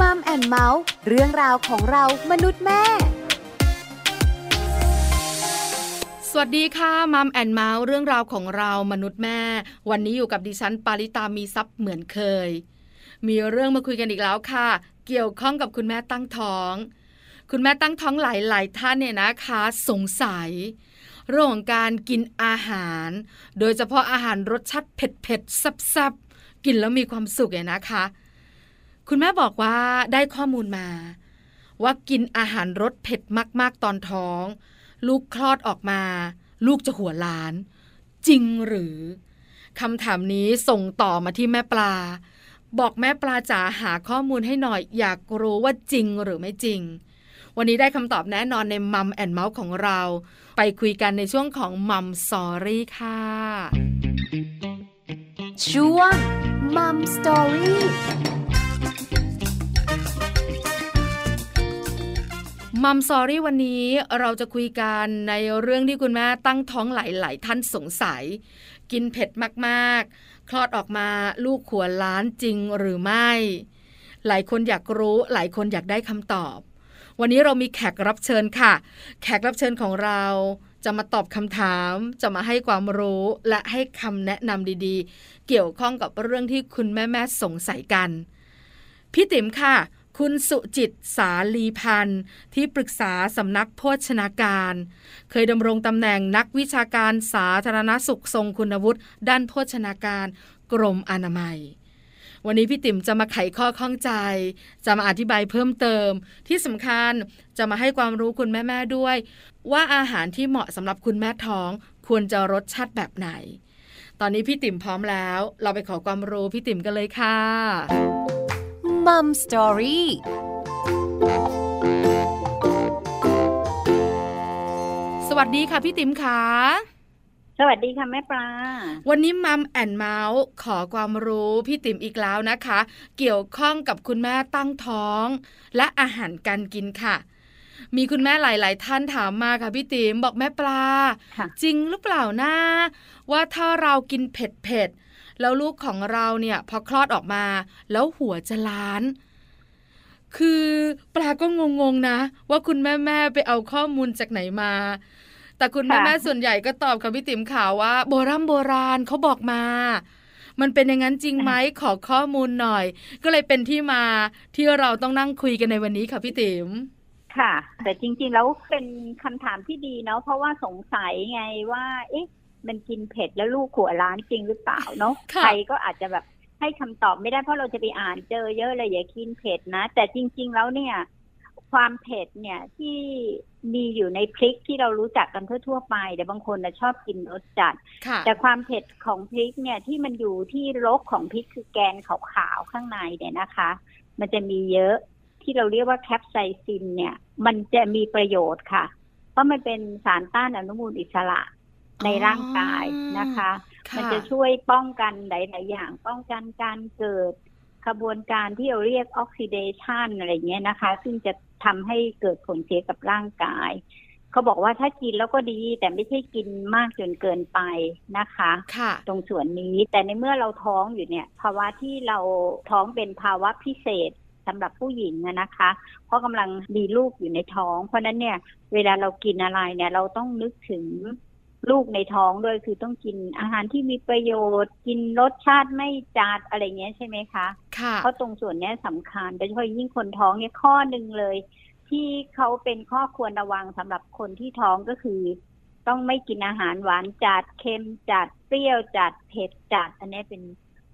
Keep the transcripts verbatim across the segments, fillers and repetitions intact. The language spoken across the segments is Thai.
Mum and Mouse เรื่องราวของเรามนุษย์แม่สวัสดีค่ะ Mum and Mouse เรื่องราวของเรามนุษย์แม่วันนี้อยู่กับดิฉันปาริตามีทรัพย์เหมือนเคยมีเรื่องมาคุยกันอีกแล้วค่ะเกี่ยวข้องกับคุณแม่ตั้งท้องคุณแม่ตั้งท้องหลายๆท่านเนี่ยนะคะสงสัยเรื่องของการกินอาหารโดยเฉพาะอาหารรสชาติเผ็ดๆซับๆกินแล้วมีความสุขเนี่ยนะคะคุณแม่บอกว่าได้ข้อมูลมาว่ากินอาหารรสเผ็ดมากๆตอนท้องลูกคลอดออกมาลูกจะหัวล้านจริงหรือคำถามนี้ส่งต่อมาที่แม่ปลาบอกแม่ปลาจ๋าหาข้อมูลให้หน่อยอยากรู้ว่าจริงหรือไม่จริงวันนี้ได้คำตอบแน่นอนใน Mum and Mouse ของเราไปคุยกันในช่วงของ Mum Story ค่ะช่วง Mum Story Mum sorry วันนี้เราจะคุยกันในเรื่องที่คุณแม่ตั้งท้องหลายๆท่านสงสัยกินเผ็ดมากๆคลอดออกมาลูกหัวล้านจริงหรือไม่หลายคนอยากรู้หลายคนอยากได้คำตอบวันนี้เรามีแขกรับเชิญค่ะแขกรับเชิญของเราจะมาตอบคำถามจะมาให้ความรู้และให้คำแนะนำดีๆเกี่ยวข้องกับเรื่องที่คุณแม่ๆสงสัยกันพี่ติ๋มค่ะคุณสุจิตสาลีพันธ์ที่ปรึกษาสำนักโภชนาการเคยดำรงตำแหน่งนักวิชาการสาธารณสุขทรงคุณวุฒิด้านโภชนาการกรมอนามัยวันนี้พี่ติ๋มจะมาไขข้อข้องใจจะมาอธิบายเพิ่มเติมที่สำคัญจะมาให้ความรู้คุณแม่ๆด้วยว่าอาหารที่เหมาะสำหรับคุณแม่ท้องควรจะรสชาติแบบไหนตอนนี้พี่ติ๋มพร้อมแล้วเราไปขอความรู้พี่ติ๋มกันเลยค่ะMum Story สวัสดีค่ะพี่ติ๋มค่ะสวัสดีค่ะแม่ปลาวันนี้ Mum and Mouse ขอความรู้พี่ติ๋มอีกแล้วนะคะเกี่ยวข้องกับคุณแม่ตั้งท้องและอาหารการกินค่ะมีคุณแม่หลายๆท่านถามมาค่ะพี่ติ๋มบอกแม่ปลาจริงหรือเปล่านะว่าถ้าเรากินเผ็ดๆแล้วลูกของเราเนี่ยพอคลอดออกมาแล้วหัวจะล้านคือปลาก็งงๆนะว่าคุณแม่ๆไปเอาข้อมูลจากไหนมาแต่คุณแม่ๆส่วนใหญ่ก็ตอบกับพี่ติ๋มข่าวว่าโบราณโบราณเขาบอกมามันเป็นอย่างนั้นจริงไหมขอข้อมูลหน่อยก็เลยเป็นที่มาที่เราต้องนั่งคุยกันในวันนี้ค่ะพี่ติ๋มค่ะแต่จริงๆแล้วเป็นคำถามที่ดีเนาะเพราะว่าสงสัยไงว่าเอ๊ะมันกินเผ็ดแล้วลูกหัวล้านจริงหรือเปล่าเนาะ ใครก็อาจจะแบบให้คำตอบไม่ได้เพราะเราจะไปอ่านเจอเยอะเลยอย่ากินเผ็ดนะแต่จริงๆแล้วเนี่ยความเผ็ดเนี่ยที่มีอยู่ในพริกที่เรารู้จักกันทั่วๆไปแต่บางคนนะชอบกินรสจัด แต่ความเผ็ดของพริกเนี่ยที่มันอยู่ที่รกของพริกคือแกนขาวๆข้างในเนี่ยนะคะมันจะมีเยอะที่เราเรียกว่าแคปไซซินเนี่ยมันจะมีประโยชน์ค่ะเพราะมันเป็นสารต้านอนุมูลอิสระในร่างกายนะคะมันจะช่วยป้องกันหลายๆอย่างป้องกันการเกิดกระบวนการที่เราเรียกออกซิเดชันอะไรเงี้ยนะคะซึ่งจะทำให้เกิดผลเสียกับร่างกายเขาบอกว่าถ้ากินแล้วก็ดีแต่ไม่ใช่กินมากจนเกินไปนะคะตรงส่วนนี้แต่ในเมื่อเราท้องอยู่เนี่ยภาวะที่เราท้องเป็นภาวะพิเศษสำหรับผู้หญิงนะคะเพราะกำลังมีลูกอยู่ในท้องเพราะนั้นเนี่ยเวลาเรากินอะไรเนี่ยเราต้องนึกถึงลูกในท้องด้วยคือต้องกินอาหารที่มีประโยชน์กินรสชาติไม่จัดอะไรเงี้ยใช่ไหมคะค่ะเพราะตรงส่วนนี้สำคัญโดยเฉพาะยิ่งคนท้องเนี่ยข้อหนึ่งเลยที่เขาเป็นข้อควรระวังสำหรับคนที่ท้องก็คือต้องไม่กินอาหารหวานจัดเค็มจัดเปรี้ยวจัดเผ็ดจัดอันนี้เป็น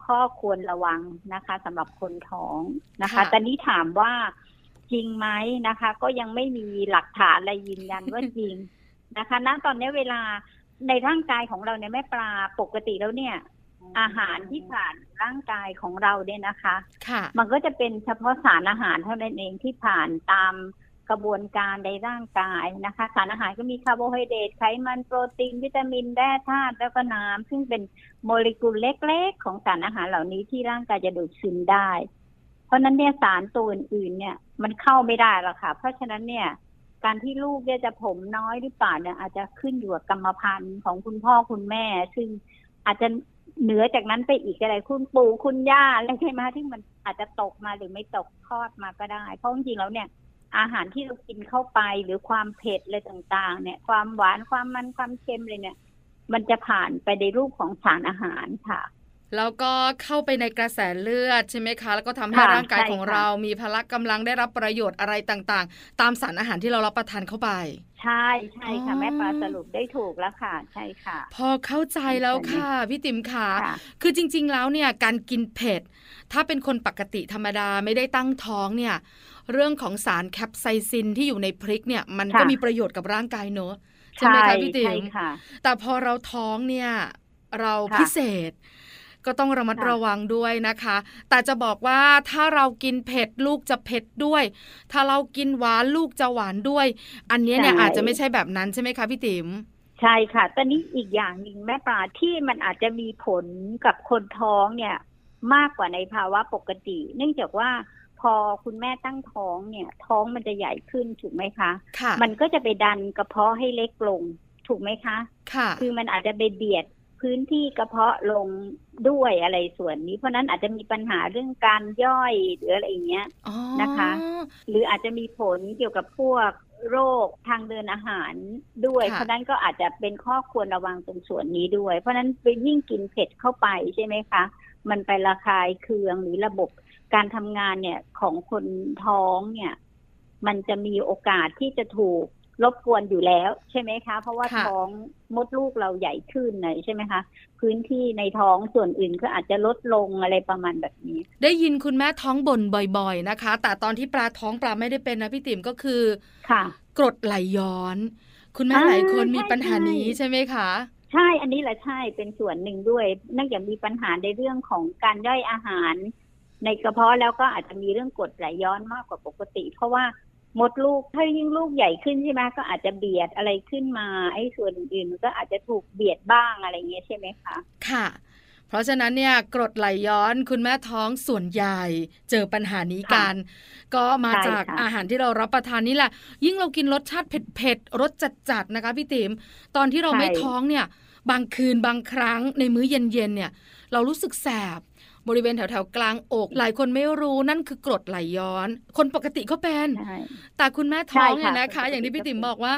ข้อควรระวังนะคะสำหรับคนท้องนะคะแต่นี้ถามว่าจริงไหมนะคะก็ยังไม่มีหลักฐานอะไรยืนยันว่าจริงนะคะณตอนนี้เวลาในร่างกายของเราเนี่ยแม่ปลาปกติแล้วเนี่ยอาหารที่ผ่านร่างกายของเราเนี่ยนะคะมันก็จะเป็นเฉพาะสารอาหารเท่านั้นเองที่ผ่านตามกระบวนการในร่างกายนะคะสารอาหารก็มีคาร์โบไฮเดรตไขมันโปรตีนวิตามินแร่ธาตุแล้วก็น้ำซึ่งเป็นโมเลกุลเล็กๆของสารอาหารเหล่านี้ที่ร่างกายจะดูดซึมได้เพราะนั้นเนี่ยสารตัวอื่นๆเนี่ยมันเข้าไม่ได้หรอกค่ะเพราะฉะนั้นเนี่ยการที่ลูกเนี่ยจะผมน้อยหรือเปล่าเนี่ยอาจจะขึ้นอยู่กับกรรมพันธุ์ของคุณพ่อคุณแม่ซึ่งอาจจะเหนือจากนั้นไปอีกอะไรคุณปู่คุณย่าอะไรใช่ไหมที่มัน อาจจะตกมาหรือไม่ตกทอดมาก็ได้เพราะจริงๆแล้วเนี่ยอาหารที่เรากินเข้าไปหรือความเผ็ดอะไรต่างๆเนี่ยความหวานความมันความเค็มเลยเนี่ยมันจะผ่านไปในรูปของสารอาหารค่ะแล้วก็เข้าไปในกระแสเลือดใช่ไหมคะแล้วก็ทำให้ร่างกายของเรามีพละกำลังได้รับประโยชน์อะไรต่างๆตามสารอาหารที่เรารับประทานเข้าไปใช่ใช่ค่ะแม่ปลาสรุปได้ถูกแล้วค่ะใช่ค่ะพอเข้าใจแล้วค่ะพี่ติ๋มค่ะคือจริงๆแล้วเนี่ยการกินเผ็ดถ้าเป็นคนปกติธรรมดาไม่ได้ตั้งท้องเนี่ยเรื่องของสารแคปไซซินที่อยู่ในพริกเนี่ยมันก็มีประโยชน์กับร่างกายเนอะใช่ไหมคะพี่ติ๋มแต่พอเราท้องเนี่ยเราพิเศษก็ต้องระมัดระวังด้วยนะคะแต่จะบอกว่าถ้าเรากินเผ็ดลูกจะเผ็ดด้วยถ้าเรากินหวานลูกจะหวานด้วยอันนี้เนี่ยอาจจะไม่ใช่แบบนั้นใช่ไหมคะพี่ติ๋มใช่ค่ะตอนนี้อีกอย่างหนึ่งแม่ปลาที่มันอาจจะมีผลกับคนท้องเนี่ยมากกว่าในภาวะปกติเนื่องจากว่าพอคุณแม่ตั้งท้องเนี่ยท้องมันจะใหญ่ขึ้นถูกไหมคะมันก็จะไปดันกระเพาะให้เล็กลงถูกไหมคะคือมันอาจจะไปเบียดพื้นที่กระเพาะลงด้วยอะไรส่วนนี้เพราะนั้นอาจจะมีปัญหาเรื่องการย่อยหรืออะไรอย่างเงี้ยนะคะหรืออาจจะมีผลเกี่ยวกับพวกโรคทางเดินอาหารด้วยเพราะนั้นก็อาจจะเป็นข้อควรระวังตรงส่วนนี้ด้วยเพราะนั้นไปยิ่งกินเผ็ดเข้าไปใช่ไหมคะมันไประคายเคืองหรือระบบการทำงานเนี่ยของคนท้องเนี่ยมันจะมีโอกาสที่จะถูกรบกวนอยู่แล้วใช่ไหมคะเพราะว่าท้องมดลูกเราใหญ่ขึ้นใช่ไหมคะพื้นที่ในท้องส่วนอื่นก็อาจจะลดลงอะไรประมาณแบบนี้ได้ยินคุณแม่ท้องบ่นบ่อยๆนะคะแต่ตอนที่ปลาท้องปลาไม่ได้เป็นนะพี่ติ๋มก็คือกรดไหลย้อนคุณแม่หลายคนมีปัญหานี้ใช่ไหมคะใช่อันนี้แหละใช่เป็นส่วนหนึ่งด้วยนอกจากมีปัญหาในเรื่องของการย่อยอาหารในกระเพาะแล้วก็อาจจะมีเรื่องกรดไหลย้อนมากกว่าปกติเพราะว่ามดลูกถ้ายิ่งลูกใหญ่ขึ้นใช่ไหมก็อาจจะเบียดอะไรขึ้นมาไอ้ส่วนอื่นก็อาจจะถูกเบียดบ้างอะไรเงี้ยใช่ไหมคะค่ะเพราะฉะนั้นเนี่ยกรดไหลย้อนคุณแม่ท้องส่วนใหญ่เจอปัญหานี้กันก็มาจากอาหารที่เรารับประทานนี่แหละยิ่งเรากินรสชาติเผ็ดๆรสจัดๆนะคะพี่ติ๋มตอนที่เราไม่ท้องเนี่ยบางคืนบางครั้งในมื้อเย็นๆเนี่ยเรารู้สึกแสบบริเวณแถวๆกลางอกหลายคนไม่รู้นั่นคือกรดไหลย้อนคนปกติก็เป็นแต่คุณแม่ท้องเนี่ยนะคะอย่างที่พี่ติ๋มบอกว่า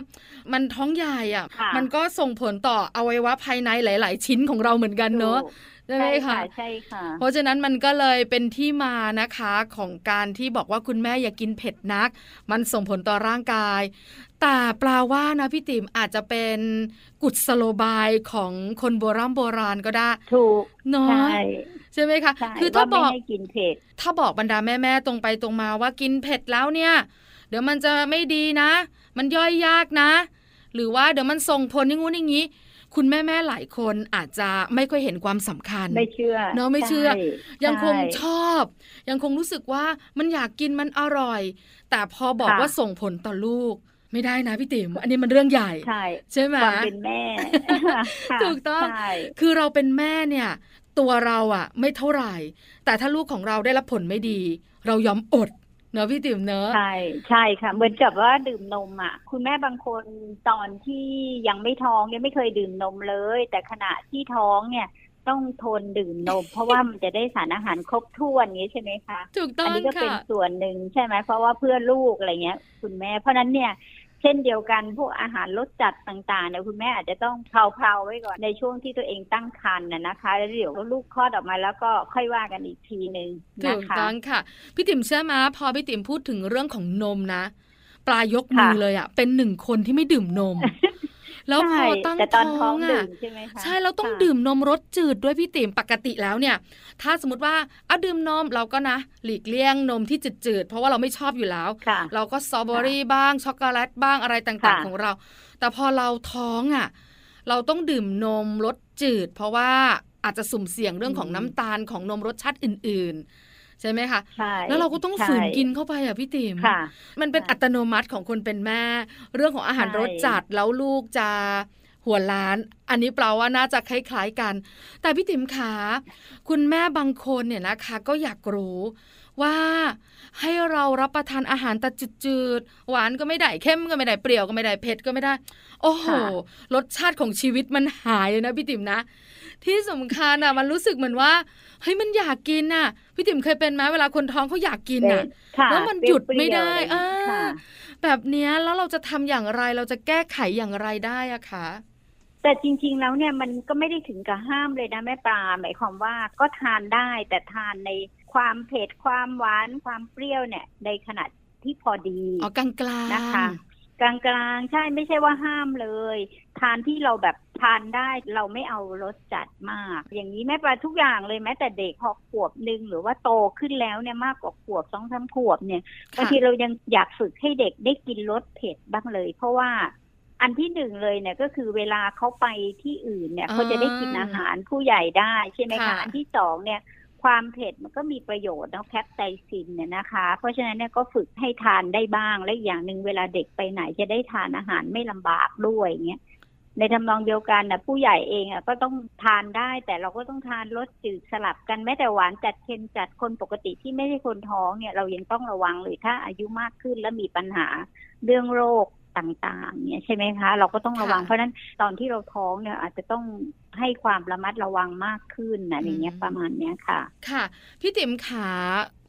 มันท้องใหญ่อ่ะมันก็ส่งผลต่ออวัยวะภายในหลายๆชิ้นของเราเหมือนกันเนอะใช่ค่ะใช่ค่ะเพราะฉะนั้นมันก็เลยเป็นที่มานะคะของการที่บอกว่าคุณแม่อย่ากินเผ็ดนักมันส่งผลต่อร่างกายแต่แปลว่านะพี่ติ๋มอาจจะเป็นกุศโลบายของคนโบราณโบราณก็ได้ถูกเนาะใช่ไหมคะคือถ้าบอกถ้าบอกบรรดาแม่ๆตรงไปตรงมาว่ากินเผ็ดแล้วเนี่ยเดี๋ยวมันจะไม่ดีนะมันย่อยยากนะหรือว่าเดี๋ยวมันส่งผลอย่างงู้นอย่างงี้คุณแม่ๆหลายคนอาจจะไม่ค่อยเห็นความสำคัญไม่เชื่อเนาะไม่เชื่อยังคงชอบยังคงรู้สึกว่ามันอยากกินมันอร่อยแต่พอบอกว่าส่งผลต่อลูกไม่ได้นะพี่ติ๋มอันนี้มันเรื่องใหญ่ใช่ใช่ไหมความเป็นแม่ ถูกต้องคือเราเป็นแม่เนี่ยตัวเราอะไม่เท่าไหร่แต่ถ้าลูกของเราได้รับผลไม่ดีเรายอมอดเนอะพี่ติ๋มเนอะใช่ใช่ค่ะเหมือนกับว่าดื่มนมอ่ะคุณแม่บางคนตอนที่ยังไม่ท้องเนี่ยไม่เคยดื่มนมเลยแต่ขณะที่ท้องเนี่ยต้องทนดื่มนม เพราะว่ามันจะได้สารอาหารครบถ้วนนี้ใช่ไหมคะถูกต้องค่ะอันนี้ก็เป็นส่วนหนึ่งใช่ไหมเพราะว่าเพื่อลูกอะไรเงี้ยคุณแม่เพราะนั้นเนี่ยเช่นเดียวกันพวกอาหารรสจัดต่างๆเนี่ยคุณแม่อาจจะต้องเพลาๆไว้ก่อนในช่วงที่ตัวเองตั้งครรภ์น่ะนะคะแล้วเดี๋ยวลูกคลอดออกมาแล้วก็ค่อยว่ากันอีกทีนึงนะคะถูกต้องค่ะพี่ติ๋มเชื่อมาพอพี่ติ๋มพูดถึงเรื่องของนมนะปลายกมือเลยอ่ะเป็นหนึ่งคนที่ไม่ดื่มนม แล้วพอตั้งท้องอ่ะใช่แล้วต้องดื่มนมรสจืดด้วยพี่ติ๋มปกติแล้วเนี่ยถ้าสมมติว่าเอาดื่มนมเราก็นะหลีกเลี่ยงนมที่จืดๆเพราะว่าเราไม่ชอบอยู่แล้วเราก็สตรอเบอรี่บ้างช็อกโกแลตบ้างอะไรต่างๆของเราแต่พอเราท้องอ่ะเราต้องดื่มนมรสจืดเพราะว่าอาจจะสุ่มเสี่ยงเรื่องของน้ำตาลของนมรสชาติอื่นๆใช่ไหมคะแล้วเราก็ต้องฝืนกินเข้าไปอ่ะพี่ติ๋มมันเป็นอัตโนมัติของคนเป็นแม่เรื่องของอาหารรสจัดแล้วลูกจะหัวล้านอันนี้แปลว่าน่าจะคล้ายๆกันแต่พี่ติ๋มขาคุณแม่บางคนเนี่ยนะคะก็อยากรู้ว่าให้เรารับประทานอาหารแต่จืดๆหวานก็ไม่ได้เค็มก็ไม่ได้เปรี้ยวก็ไม่ได้เผ็ดก็ไม่ได้โอ้โหรสชาติของชีวิตมันหายเลยนะพี่ติ๋มนะ ที่สำคัญอ่ะมันรู้สึกเหมือนว่าเฮ้ยมันอยากกินอ่ะพี่ติ๋มเคยเป็นไหมเวลาคนท้องเขาอยากกินอ่ะแล้วมันหยุดไม่ได้อ่าแบบนี้แล้วเราจะทำอย่างไรเราจะแก้ไขอย่างไรได้อ่ะคะแต่จริงๆแล้วเนี่ยมันก็ไม่ได้ถึงกับห้ามเลยนะแม่ปลาหมายความว่าก็ทานได้แต่ทานในความเผ็ดความหวานความเปรี้ยวเนี่ยในขนาดที่พอดีอ๋อกลางๆนะคะกลางๆใช่ไม่ใช่ว่าห้ามเลยทานที่เราแบบทานได้เราไม่เอารสจัดมากอย่างนี้แม่ปลาทุกอย่างเลยแม้แต่เด็กพอขวบหนึ่งหรือว่าโตขึ้นแล้วเนี่ยมากกว่าขวบสองสามขวบเนี่ยบางทีเรายังอยากฝึกให้เด็กได้กินรสเผ็ดบ้างเลยเพราะว่าอันที่หนึ่งเลยเนี่ยก็คือเวลาเขาไปที่อื่นเนี่ยเขาจะได้กินอาหารผู้ใหญ่ได้ใช่ไหมคะอันที่สองเนี่ยความเผ็ดมันก็มีประโยชน์เนาะแคปไตซินเนี่ยนะคะเพราะฉะนั้นเนี่ยก็ฝึกให้ทานได้บ้างและอย่างหนึ่งเวลาเด็กไปไหนจะได้ทานอาหารไม่ลำบากด้วยอย่างเงี้ยในทำนองเดียวกันนะผู้ใหญ่เองอ่ะก็ต้องทานได้แต่เราก็ต้องทานรสจืดสลับกันแม้แต่หวานจัดเค็มจัดคนปกติที่ไม่ใช่คนท้องเนี่ยเรายังต้องระวังเลยถ้าอายุมากขึ้นแล้วมีปัญหาเรื่องโรคต่างๆเนี่ยใช่ไหมคะเราก็ต้องระวังเพราะนั้นตอนที่เราท้องเนี่ยอาจจะต้องให้ความระมัดระวังมากขึ้นนะอย่างเงี้ยประมาณเนี้ยค่ะค่ะพี่ติ๋มขา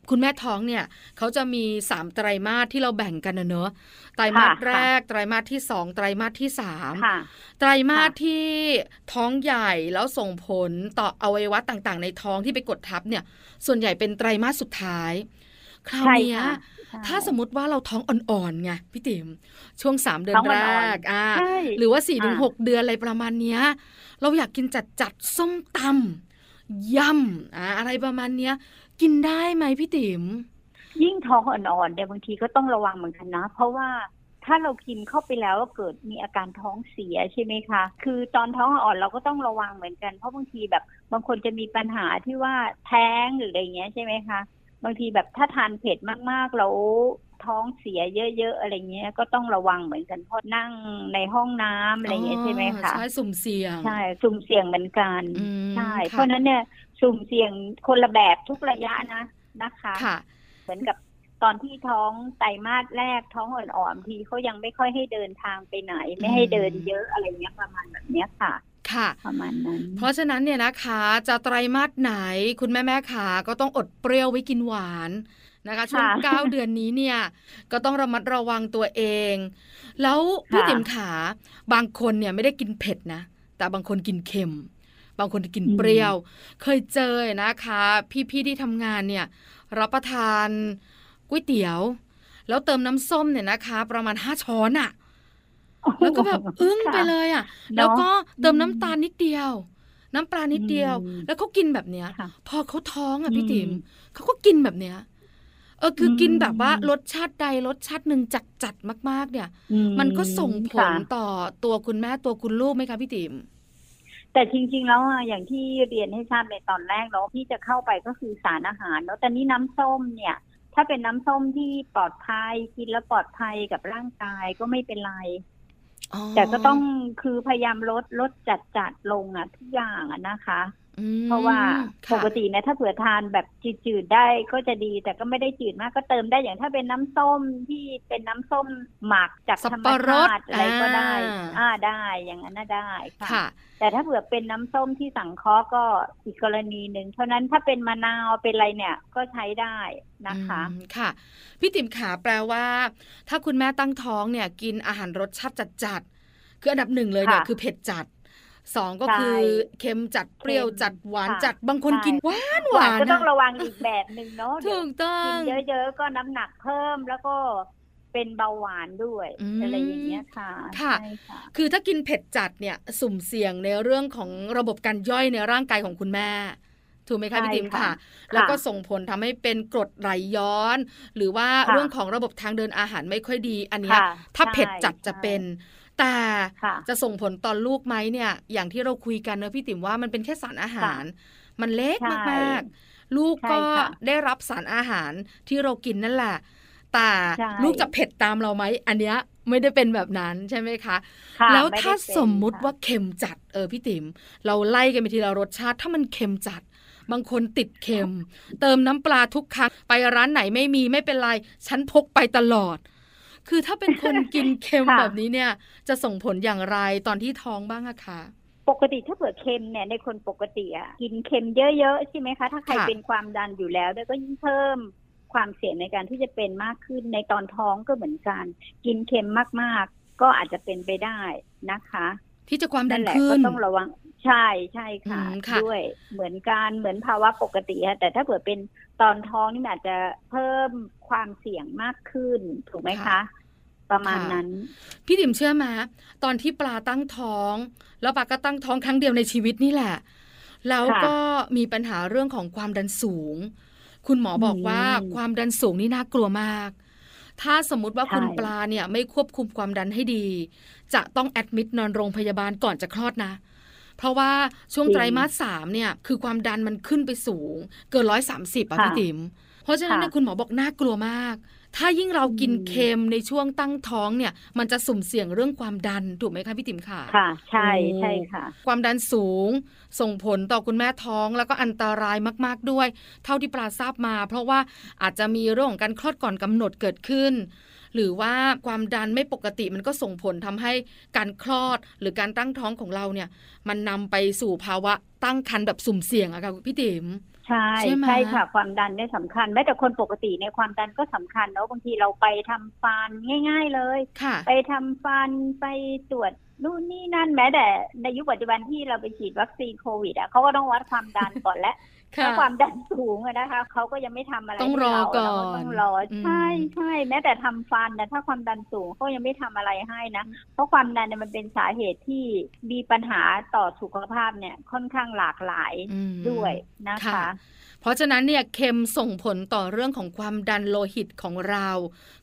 คุณแม่ท้องเนี่ยเขาจะมีสามไตรมาสที่เราแบ่งกันนะเนอะไตรมาสแรกไตรมาสที่สองไตรมาสที่สามไตรมาสที่ท้องใหญ่แล้วส่งผลต่ออวัยวะต่างๆในท้องที่ไปกดทับเนี่ยส่วนใหญ่เป็นไตรมาสสุดท้ายคราวนี้ถ้าสมมติว่าเราท้องอ่อนๆไงพี่ติ๋มช่วงสามเดือนแรกอ่าหรือว่า สี่ถึงหก เดือนอะไรประมาณเนี้ยเราอยากกินจัดๆส้มตำยำอ่าอะไรประมาณเนี้ยกินได้ไหมพี่ติ๋มยิ่งท้องอ่อนๆเดี๋ยวบางทีก็ต้องระวังเหมือนกันนะเพราะว่าถ้าเรากินเข้าไปแล้วก็เกิดมีอาการท้องเสียใช่ไหมคะคือตอนท้องอ่อนเราก็ต้องระวังเหมือนกันเพราะบางทีแบบบางคนจะมีปัญหาที่ว่าแท้งหรืออะไรเงี้ยใช่ไหมคะบางทีแบบถ้าทานเผ็ดมากๆแล้วท้องเสียเยอะๆอะไรเงี้ยก็ต้องระวังเหมือนกันเพราะนั่งในห้องน้ำอะไรเงี้ยใช่ไหมคะใช่สุ่มเสี่ยงใช่สุ่มเสี่ยงเหมือนกันใช่เพราะนั้นเนี่ยสุ่มเสี่ยงคนละแบบทุกระยะนะนะคะเหมือนกับตอนที่ท้องไตรมาสแรกท้องอ่อนๆทีเขายังไม่ค่อยให้เดินทางไปไหนไม่ให้เดินเยอะอะไรเงี้ยประมาณแบบเนี้ยค่ะค่ะประมาณนั้นเพราะฉะนั้นเนี่ยนะคะจะไตรมาสไหนคุณแม่แม่ขาก็ต้องอดเปรี้ยวไว้กินหวานนะคะช่วงเก้า เดือนนี้เนี่ยก็ต้องระมัดระวังตัวเองแล้วพี่ติ๋มขาบางคนเนี่ยไม่ได้กินเผ็ดนะแต่บางคนกินเค็มบางคนกินเปรี้ยวเคยเจอนะคะพี่ๆที่ทำงานเนี่ยรับประทานก๋วยเตี๋ยวแล้วเติมน้ำส้มเนี่ยนะคะประมาณห้าช้อนอ่ะแล้วก็แบบอึ้งไปเลยอ่ะแล้วก็เติมน้ำตาลนิดเดียวน้ำปลานิดเดียวแล้วเขากินแบบเนี้ยพอเขาท้องอ่ะพี่ติ๋มเขาก็กินแบบเนี้ยเออคือกินแบบว่ารสชาติใดรสชาติหนึ่งจัดจัดมากๆเนี่ยมันก็ส่งผลต่อตัวคุณแม่ตัวคุณลูกไหมคะพี่ติ๋มแต่จริงๆแล้วอย่างที่เรียนให้ทราบในตอนแรกเนาะที่จะเข้าไปก็คือสารอาหารแล้วแต่นี้น้ำส้มเนี่ยถ้าเป็นน้ำส้มที่ปลอดภัยกินแล้วปลอดภัยกับร่างกายก็ไม่เป็นไรแต่ก็ต้องคือพยายามลดลดจัดจัดลงอ่ะทุกอย่างอ่ะนะคะเพราะว่าปกตินะถ้าเผื่อทานแบบจืดๆได้ก็จะดีแต่ก็ไม่ได้จืดมากก็เติมได้อย่างถ้าเป็นน้ำส้มที่เป็นน้ำส้มหมักจากธรรมชาติอะไรก็ได้อ่าได้อย่างนั้นน่ะได้ค่ะแต่ถ้าเผื่อเป็นน้ำส้มที่สังเคราะห์ก็อีกกรณีนึงเท่านั้นถ้าเป็นมะนาวเป็นอะไรเนี่ยก็ใช้ได้นะคะค่ะพี่ติ๋มขาแปลว่าถ้าคุณแม่ตั้งท้องเนี่ยกินอาหารรสชาติจัดๆคืออันดับหนึ่งเลยเนี่ยคือเผ็ดจัดสองก็คือเค็มจัดเปรี้ยวจัดหวานจัดบางคนกินหวานหวานก็ต้องระวังอีกแบบนึงเนาะถูกต้องกินเยอะๆก็น้ำหนักเพิ่มแล้วก็เป็นเบาหวานด้วยอะไรอย่างเงี้ยค่ะค่ะคือถ้ากินเผ็ดจัดเนี่ยสุ่มเสี่ยงในเรื่องของระบบการย่อยในร่างกายของคุณแม่ถูกไหมคะพี่ติ๋มค่ะแล้วก็ส่งผลทำให้เป็นกรดไหลย้อนหรือว่าเรื่องของระบบทางเดินอาหารไม่ค่อยดีอันนี้ถ้าเผ็ดจัดจะเป็นแต่จะส่งผลต่อลูกไหมเนี่ยอย่างที่เราคุยกันเนอะพี่ติ๋มว่ามันเป็นแค่สารอาหารมันเล็กมากๆลูกก็ได้รับสารอาหารที่เรากินนั่นแหละแต่ลูกจะเผ็ดตามเราไหมอันเนี้ยไม่ได้เป็นแบบนั้นใช่ไหมคะแล้วถ้าสมมุติว่าเค็มจัดเออพี่ติ๋มเราไล่กันไปทีละรสชาติถ้ามันเค็มจัดบางคนติดเค็มเติมน้ำปลาทุกครั้งไปร้านไหนไม่มีไม่เป็นไรฉันพกไปตลอดคือถ้าเป็นคนกินเค็มแบบนี้เนี่ยจะส่งผลอย่างไรตอนที่ท้องบ้างอะคะ ปกติถ้าเผื่อเค็มเนี่ยในคนปกติอ่ะกินเค็มเยอะๆใช่ไหมคะถ้าใครเป็นความดันอยู่แล้วด้วยก็ยิ่งเพิ่มความเสี่ยงในการที่จะเป็นมากขึ้นในตอนท้องก็เหมือนกันกินเค็มมากๆก็อาจจะเป็นไปได้นะคะที่จะความดันขึ้นก็ต้องระวังใช่ใช่ค่ะด้วยเหมือนกันเหมือนภาวะปกติค่ะแต่ถ้าเผื่อเป็นตอนท้องนี่อาจจะเพิ่มความเสี่ยงมากขึ้นถูกไหมคะประมาณนั้นพี่ติ๋มเชื่อมาตอนที่ปลาตั้งท้องแล้วปลาก็ตั้งท้องครั้งเดียวในชีวิตนี่แหละแล้วก็มีปัญหาเรื่องของความดันสูงคุณหมอบอกว่าความดันสูงนี่น่ากลัวมากถ้าสมมุติว่าคุณปลาเนี่ยไม่ควบคุมความดันให้ดีจะต้องแอดมิดนอนโรงพยาบาลก่อนจะคลอดนะเพราะว่าช่วงไตรมาสสามเนี่ยคือความดันมันขึ้นไปสูงเกินหนึ่งร้อยสามสิบอ่ะพี่ติ๋มเพราะฉะนั้นคุณหมอบอกน่ากลัวมากถ้ายิ่งเรากินเค็มในช่วงตั้งท้องเนี่ยมันจะสุ่มเสี่ยงเรื่องความดันถูกไหมคะพี่ติ๋มค่ะค่ะใช่ใช่ค่ะความดันสูงส่งผลต่อคุณแม่ท้องแล้วก็อันตรายมากๆด้วยเท่าที่ปลาทราบมาเพราะว่าอาจจะมีเรื่องของการคลอดก่อนกำหนดเกิดขึ้นหรือว่าความดันไม่ปกติมันก็ส่งผลทำให้การคลอดหรือการตั้งท้องของเราเนี่ยมันนำไปสู่ภาวะตั้งครรภ์แบบสุ่มเสี่ยงอะค่ะพี่ติ๋มใช่ใช่ค่ะความดันเนี่ยสำคัญแม้แต่คนปกติในความดันก็สำคัญเนาะบางทีเราไปทำฟันง่ายๆเลยไปทำฟันไปตรวจนู่นนี่นั่นแม้แต่ในยุคปัจจุบันที่เราไปฉีดวัคซีนโควิดอ่ะเขาก็ต้องวัดความดันก่อนและถ้าความดันสูงนะคะเขาก็ยังไม่ทำอะไรต้องรอก่อนต้องรอใช่ใช่แม้แต่ทำฟันนะถ้าความดันสูงเขายังไม่ทำอะไรให้นะเพราะความดันเนี่ยมันเป็นสาเหตุที่มีปัญหาต่อสุขภาพเนี่ยค่อนข้างหลากหลายด้วยนะคะเพราะฉะนั้นเนี่ยเค็มส่งผลต่อเรื่องของความดันโลหิตของเรา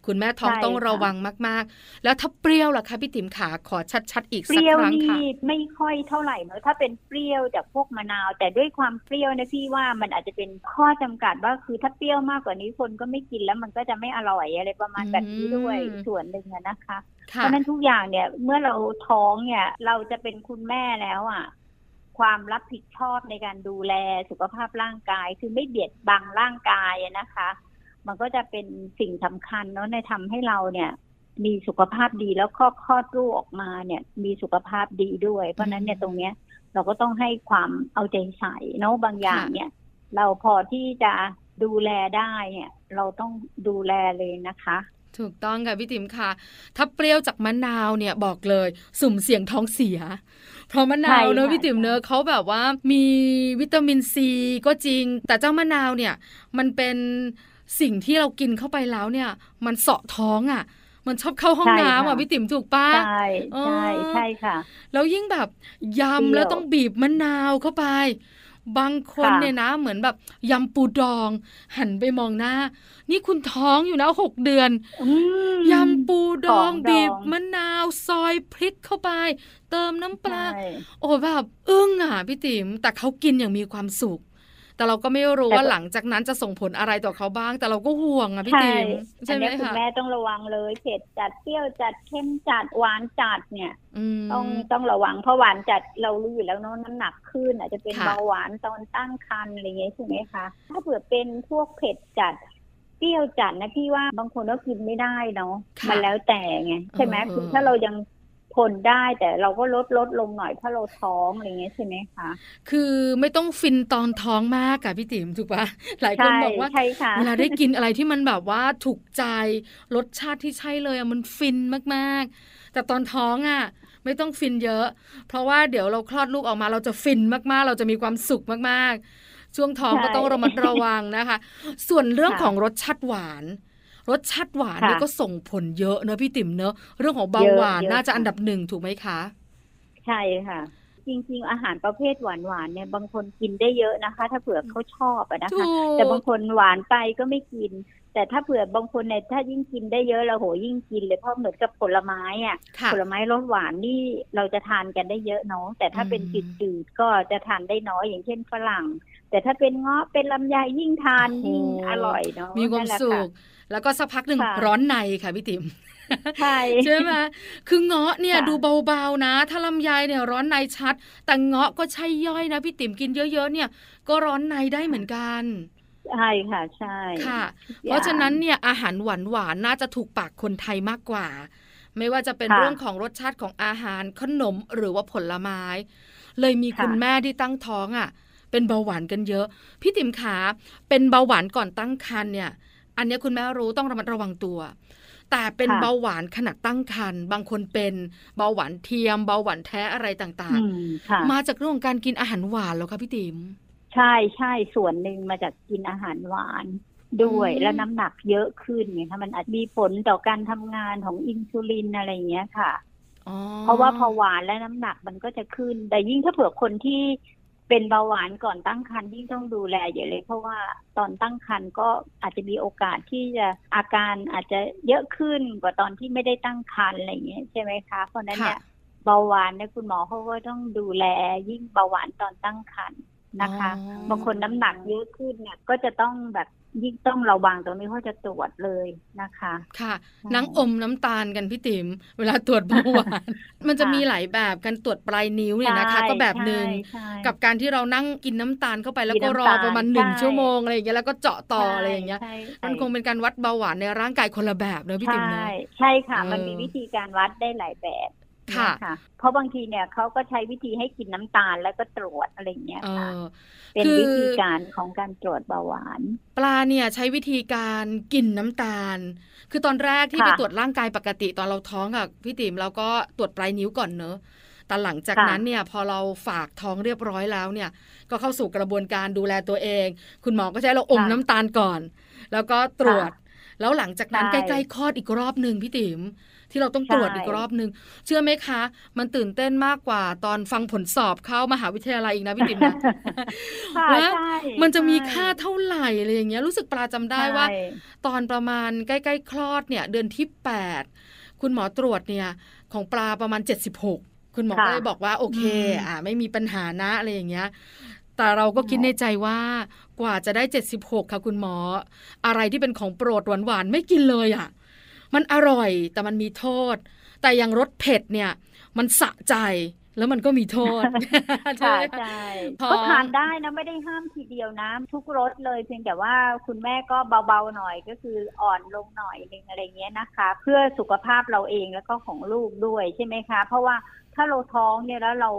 คุณแม่ท้องต้องระวังมากๆแล้วถ้าเปรี้ยวล่ะคะพี่ติ๋มขาขอชัดๆอีกสักครั้งค่ะเปรี้ยวนี่ไม่ค่อยเท่าไหร่เนอะถ้าเป็นเปรี้ยวจากพวกมะนาวแต่ด้วยความเปรี้ยวนะพี่ว่ามันอาจจะเป็นข้อจำกัดว่าคือถ้าเปรี้ยวมากกว่านี้คนก็ไม่กินแล้วมันก็จะไม่อร่อยอะไรประมาณแบบนี้ด้วยส่วนหนึ่งนะคะเพราะนั้นทุกอย่างเนี่ยเมื่อเราท้องเนี่ยเราจะเป็นคุณแม่แล้วอ่ะความรับผิดชอบในการดูแลสุขภาพร่างกายคือไม่เบียดบังร่างกายนะคะมันก็จะเป็นสิ่งสำคัญเนาะในทำให้เราเนี่ยมีสุขภาพดีแล้วก็คลอดลูกออกมาเนี่ยมีสุขภาพดีด้วยเพราะนั้นเนี่ยตรงเนี้ยเราก็ต้องให้ความเอาใจใส่เนาะบางอย่างเนี่ยเราพอที่จะดูแลได้เนี่ยเราต้องดูแลเลยนะคะถูกต้องค่ะพี่ติ๋มค่ะถ้าเปรี้ยวจากมะนาวเนี่ยบอกเลยสุ่มเสี่ยงท้องเสียเพราะมะนาวเนอะพี่ติ๋มเนอะเขาแบบว่ามีวิตามินซีก็จริงแต่เจ้ามะนาวเนี่ยมันเป็นสิ่งที่เรากินเข้าไปแล้วเนี่ยมันเสาะท้องอ่ะมันชอบเข้าห้องน้ำอ่ะพี่ติ๋มถูกป่ะใช่ใช่ใช่ค่ะแล้วยิ่งแบบยำแล้วต้องบีบมะนาวเข้าไปบางคนเนี่ยนะเหมือนแบบยำปูดองหันไปมองหน้านี่คุณท้องอยู่นะหกเดือนยำปูดองบีบมะนาวซอยพริกเข้าไปเติมน้ำปลาโอ้แบบอึ้งอ่ะพี่ติ๋มแต่เขากินอย่างมีความสุขแต่เราก็ไม่รู้ว่าหลังจากนั้นจะส่งผลอะไรต่อเขาบ้างแต่เราก็ห่วงอ่ะพี่ติ๋มใช่ไหมคะคุณแม่ต้องระวังเลยเผ็ดจัดเปรี้ยวจัดเค็มจัดหวานจัดเนี่ยต้องต้องระวังเพราะหวานจัดเรารู้อยู่แล้วเนาะน้ำหนักขึ้นอาจจะเป็นเบาหวานตอนตั้งครรภ์อะไรอย่างเงี้ยใช่ไหมคะถ้าเผื่อเป็นพวกเผ็ดจัดเปรี้ยวจัดนะพี่ว่าบางคนก็กินไม่ได้เนาะมันแล้วแต่ไงใช่ไหมคือถ้าเรายังทนได้แต่เราก็ลดลดลงหน่อยเพราะเราท้องอะไรเงี้ยใช่ไหมคะคือไม่ต้องฟินตอนท้องมากค่ะพี่ติ๋มถูกปะหลายคนบอกว่าเวลาได้กินอะไรที่มันแบบว่าถูกใจรสชาติที่ใช่เลยมันฟินมากๆแต่ตอนท้องอ่ะไม่ต้องฟินเยอะเพราะว่าเดี๋ยวเราคลอดลูกออกมาเราจะฟินมากๆเราจะมีความสุขมากๆช่วงท้องก็ต้องระมัดระวังนะคะส่วนเรื่องของรสชาติหวานรสชาติหวานนี่ก็ส่งผลเยอะเนอะพี่ติ๋มเนอะเรื่องของเบาหวานน่าจะอันดับหนึ่งถูกไหมคะใช่ค่ะจริงๆอาหารประเภทหวานๆเนี่ยบางคนกินได้เยอะนะคะถ้าเผื่อเขาชอบอะนะคะแต่บางคนหวานไปก็ไม่กินแต่ถ้าเผื่อบางคนเนี่ยถ้ายิ่งกินได้เยอะเราโหยิ่งกินเลยเพราะเหมือนกับผลไม้อ่ะผลไม้รสหวานนี่เราจะทานกันได้เยอะเนาะแต่ถ้าเป็นจืดๆก็จะทานได้น้อยอย่างเช่นฝรั่งแต่ถ้าเป็นเงาะเป็นลำไยยิ่งทานยิ่งอร่อยเนาะมีความสุขแล้วก็สักพักหนึ่งร้อนในค่ะพี่ติ๋มใช่ใช่ไหมคือเงาะเนี่ยดูเบาๆนะถ้าลำไยเนี่ยร้อนในชัดแต่เงาะก็ใช่ย่อยนะพี่ติ๋มกินเยอะๆเนี่ยก็ร้อนในได้เหมือนกันใช่ค่ะใช่ค่ะเพราะฉะนั้นเนี่ยอาหารหวานหวานน่าจะถูกปากคนไทยมากกว่าไม่ว่าจะเป็นเรื่องของรสชาติของอาหารขนมหรือว่าผลไม้ เลยมีคุณแม่ที่ตั้งท้องอ่ะเป็นเบาหวานกันเยอะพี่ติ๋มขาเป็นเบาหวานก่อนตั้งครรภ์เนี่ยอันนี้คุณแม่รู้ต้องระมัดระวังตัวแต่เป็นเบาหวานขณะตั้งครรภ์บางคนเป็นเบาหวานเทียมเบาหวานแท้อะไรต่างๆมาจากเรื่องของการกินอาหารหวานแล้วค่ะพี่ติ๋มใช่ใช่ส่วนหนึ่งมาจากกินอาหารหวานด้วยแล้วน้ำหนักเยอะขึ้นเนี่ยค่ะมันอาจมีผลต่อการทำงานของอินซูลินอะไรอย่างเงี้ยค่ะเพราะว่าพอหวานและน้ำหนักมันก็จะขึ้นแต่ยิ่งถ้าเผื่อคนที่เป็นเบาหวานก่อนตั้งครรภ์ยิ่งต้องดูแลเยอะเลยเพราะว่าตอนตั้งครรภ์ก็อาจจะมีโอกาสที่จะอาการอาจจะเยอะขึ้นกว่าตอนที่ไม่ได้ตั้งครรภ์อะไรอย่างเงี้ยใช่ไหมคะเพราะนั้นเนี่ยเบาหวานเนี่ยคุณหมอเขาก็ต้องดูแลยิ่งเบาหวานตอนตั้งครรภ์นะคะบางคนน้ำหนักเยอะขึ้นเนี่ยก็จะต้องแบบยิ่งต้องระวังตรงนี้เพราะจะตรวจเลยนะคะค่ะนังอมน้ำตาลกันพี่ติ๋มเวลาตรวจเบาหวานมันจะมีหลายแบบกันตรวจปลายนิ้วเนี่ยนะคะก็แบบนึงกับการที่เรานั่งกินน้ำตาลเข้าไปแล้วก็รอประมาณหนึ่งชั่วโมงอะไรอย่างเงี้ยแล้วก็เจาะต่ออะไรอย่างเงี้ยมันคงเป็นการวัดเบาหวานในร่างกายคนละแบบนะพี่ติ๋มเนาะใช่ค่ะมันมีวิธีการวัดได้หลายแบบค่ะเพราะบางทีเนี่ยเขาก็ใช้วิธีให้กินน้ำตาลแล้วก็ตรวจอะไรอย่างเงี้ยค่ะเป็นวิธีการของการตรวจเบาหวานปลาเนี่ยใช้วิธีการกินน้ำตาลคือตอนแรกที่ไปตรวจร่างกายปกติตอนเราท้องอ่ะพี่ติ๋มเราก็ตรวจปลายนิ้วก่อนเนอะแต่หลังจากนั้นเนี่ยพอเราฝากท้องเรียบร้อยแล้วเนี่ยก็เข้าสู่กระบวนการดูแลตัวเองคุณหมอก็ใช้เราอมน้ำตาลก่อนแล้วก็ตรวจแล้วหลังจากนั้นใกล้ๆคลอดอีกรอบนึงพี่ติ๋มที่เราต้องตรวจอีกรอบนึงเชื่อไหมคะมันตื่นเต้นมากกว่าตอนฟังผลสอบเข้ามหาวิทยาลัยอีกนะพี่ติ๋มนะว่ามันจะมีค่าเท่าไหร่อะไรอย่างเงี้ยรู้สึกปลาจำได้ว่าตอนประมาณใกล้ๆคลอดเนี่ยเดือนที่แปดคุณหมอตรวจเนี่ยของปลาประมาณเจ็ดสิบหกคุณหมอก็เลยบอกว่าโอเคอ่าไม่มีปัญหานะอะไรอย่างเงี้ยแต่เราก็คิดในใจว่ากว่าจะได้เจ็ดสิบหกค่ะคุณหมออะไรที่เป็นของโปรดหวานๆไม่กินเลยอ่ะมันอร่อยแต่มันมีโทษแต่อย่างรสเผ็ดเนี่ยมันสะใจแล้วมันก็มีโทษใช่ใช่ก็ทานได้นะไม่ได้ห้ามทีเดียวนะทุกรสเลยเพียงแต่ว่าคุณแม่ก็เบาๆหน่อยก็คืออ่อนลงหน่อยนึงอะไรเงี้ยนะคะเพื่อสุขภาพเราเองแล้วก็ของลูกด้วยใช่ไหมคะเพราะว่าถ้าเราท้องเนี่ยแล้วเรา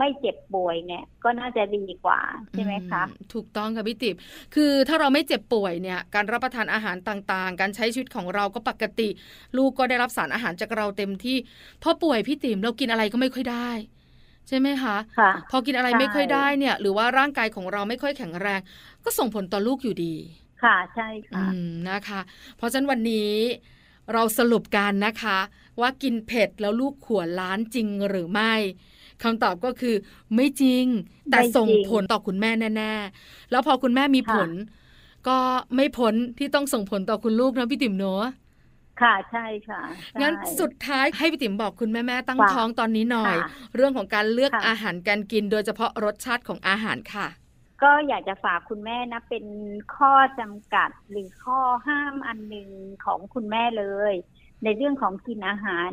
ไม่เจ็บป่วยเนี่ยก็น่าจะดีกว่าใช่ไหมคะถูกต้องค่ะพี่ติ๋มคือถ้าเราไม่เจ็บป่วยเนี่ยการรับประทานอาหารต่างๆการใช้ชีวิตของเราก็ปกติลูกก็ได้รับสารอาหารจากเราเต็มที่พอป่วยพี่ติ๋มเรากินอะไรก็ไม่ค่อยได้ใช่ไหมคะค่ะพอกินอะไรไม่ค่อยได้เนี่ยหรือว่าร่างกายของเราไม่ค่อยแข็งแรงก็ส่งผลต่อลูกอยู่ดีค่ะใช่ค่ะนะคะเพราะฉะนั้นวันนี้เราสรุปกันนะคะว่ากินเผ็ดแล้วลูกขัวล้านจริงหรือไม่คำตอบก็คือไม่จริงแต่ส่งผลต่อคุณแม่แน่ๆแล้วพอคุณแม่มีผลก็ไม่พ้นที่ต้องส่งผลต่อคุณลูกนะพี่ติ๋มเนอะค่ะใช่ค่ะงั้นสุดท้ายให้พี่ติ๋มบอกคุณแม่ๆตั้งท้องตอนนี้หน่อยเรื่องของการเลือกอาหารการกินโดยเฉพาะรสชาติของอาหารค่ะก็อยากจะฝากคุณแม่นะเป็นข้อจำกัดหรือข้อห้ามอันนึงของคุณแม่เลยในเรื่องของกินอาหาร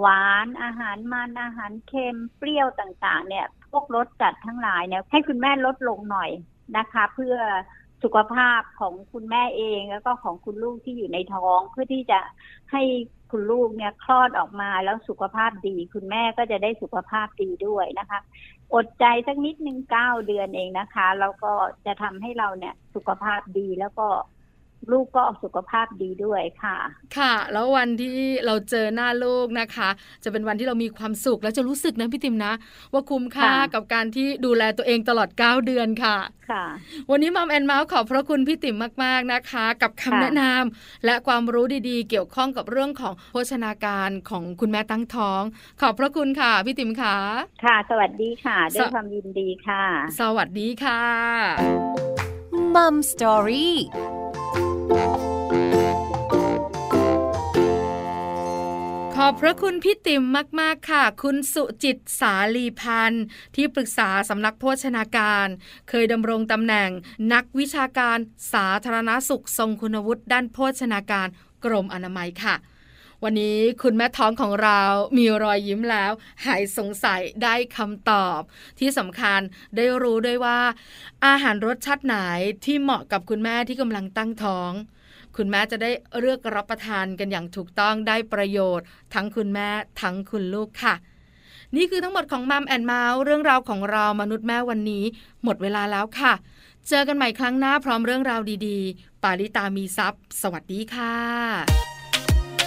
หวานอาหารมันอาหารเค็มเปรี้ยวต่างๆเนี่ยพวกรสจัดทั้งหลายเนี่ยให้คุณแม่ลดลงหน่อยนะคะเพื่อสุขภาพของคุณแม่เองแล้วก็ของคุณลูกที่อยู่ในท้องเพื่อที่จะให้คุณลูกเนี่ยคลอดออกมาแล้วสุขภาพดีคุณแม่ก็จะได้สุขภาพดีด้วยนะคะอดใจสักนิดนึงเก้าเดือนเองนะคะแล้วก็จะทำให้เราเนี่ยสุขภาพดีแล้วก็ลูกก็สุขภาพดีด้วยค่ะค่ะแล้ววันที่เราเจอหน้าลูกนะคะจะเป็นวันที่เรามีความสุขแล้วจะรู้สึกนะพี่ติ๋มนะว่าคุ้มค่ากับการที่ดูแลตัวเองตลอดเก้าเดือนค่ะค่ะวันนี้ Mom and Mouth ขอบพระคุณพี่ติ๋มมากๆนะคะกับคำแนะนำและความรู้ดีๆเกี่ยวข้องกับเรื่องของโภชนาการของคุณแม่ตั้งท้องขอบพระคุณค่ะพี่ติ๋มค่ะค่ะสวัสดีค่ะด้วยความยินดีค่ะสวัสดีค่ะ Mum Storyขอบพระคุณพี่ติ๋มมากๆค่ะคุณสุจิตสาลีพันธ์ที่ปรึกษาสำนักโภชนาการเคยดำรงตำแหน่งนักวิชาการสาธารณสุขทรงคุณวุฒิด้านโภชนาการกรมอนามัยค่ะวันนี้คุณแม่ท้องของเรามีรอยยิ้มแล้วหายสงสัยได้คำตอบที่สำคัญได้รู้ด้วยว่าอาหารรสชาติไหนที่เหมาะกับคุณแม่ที่กำลังตั้งท้องคุณแม่จะได้เลือกรับประทานกันอย่างถูกต้องได้ประโยชน์ทั้งคุณแม่ทั้งคุณลูกค่ะ นี่คือทั้งหมดของ Mum แอนด์ Mouse เรื่องราวของเรามนุษย์แม่วันนี้หมดเวลาแล้วค่ะเจอกันใหม่ครั้งหน้าพร้อมเรื่องราวดีๆปาริตามีทรัพย์สวัสดีค่ะ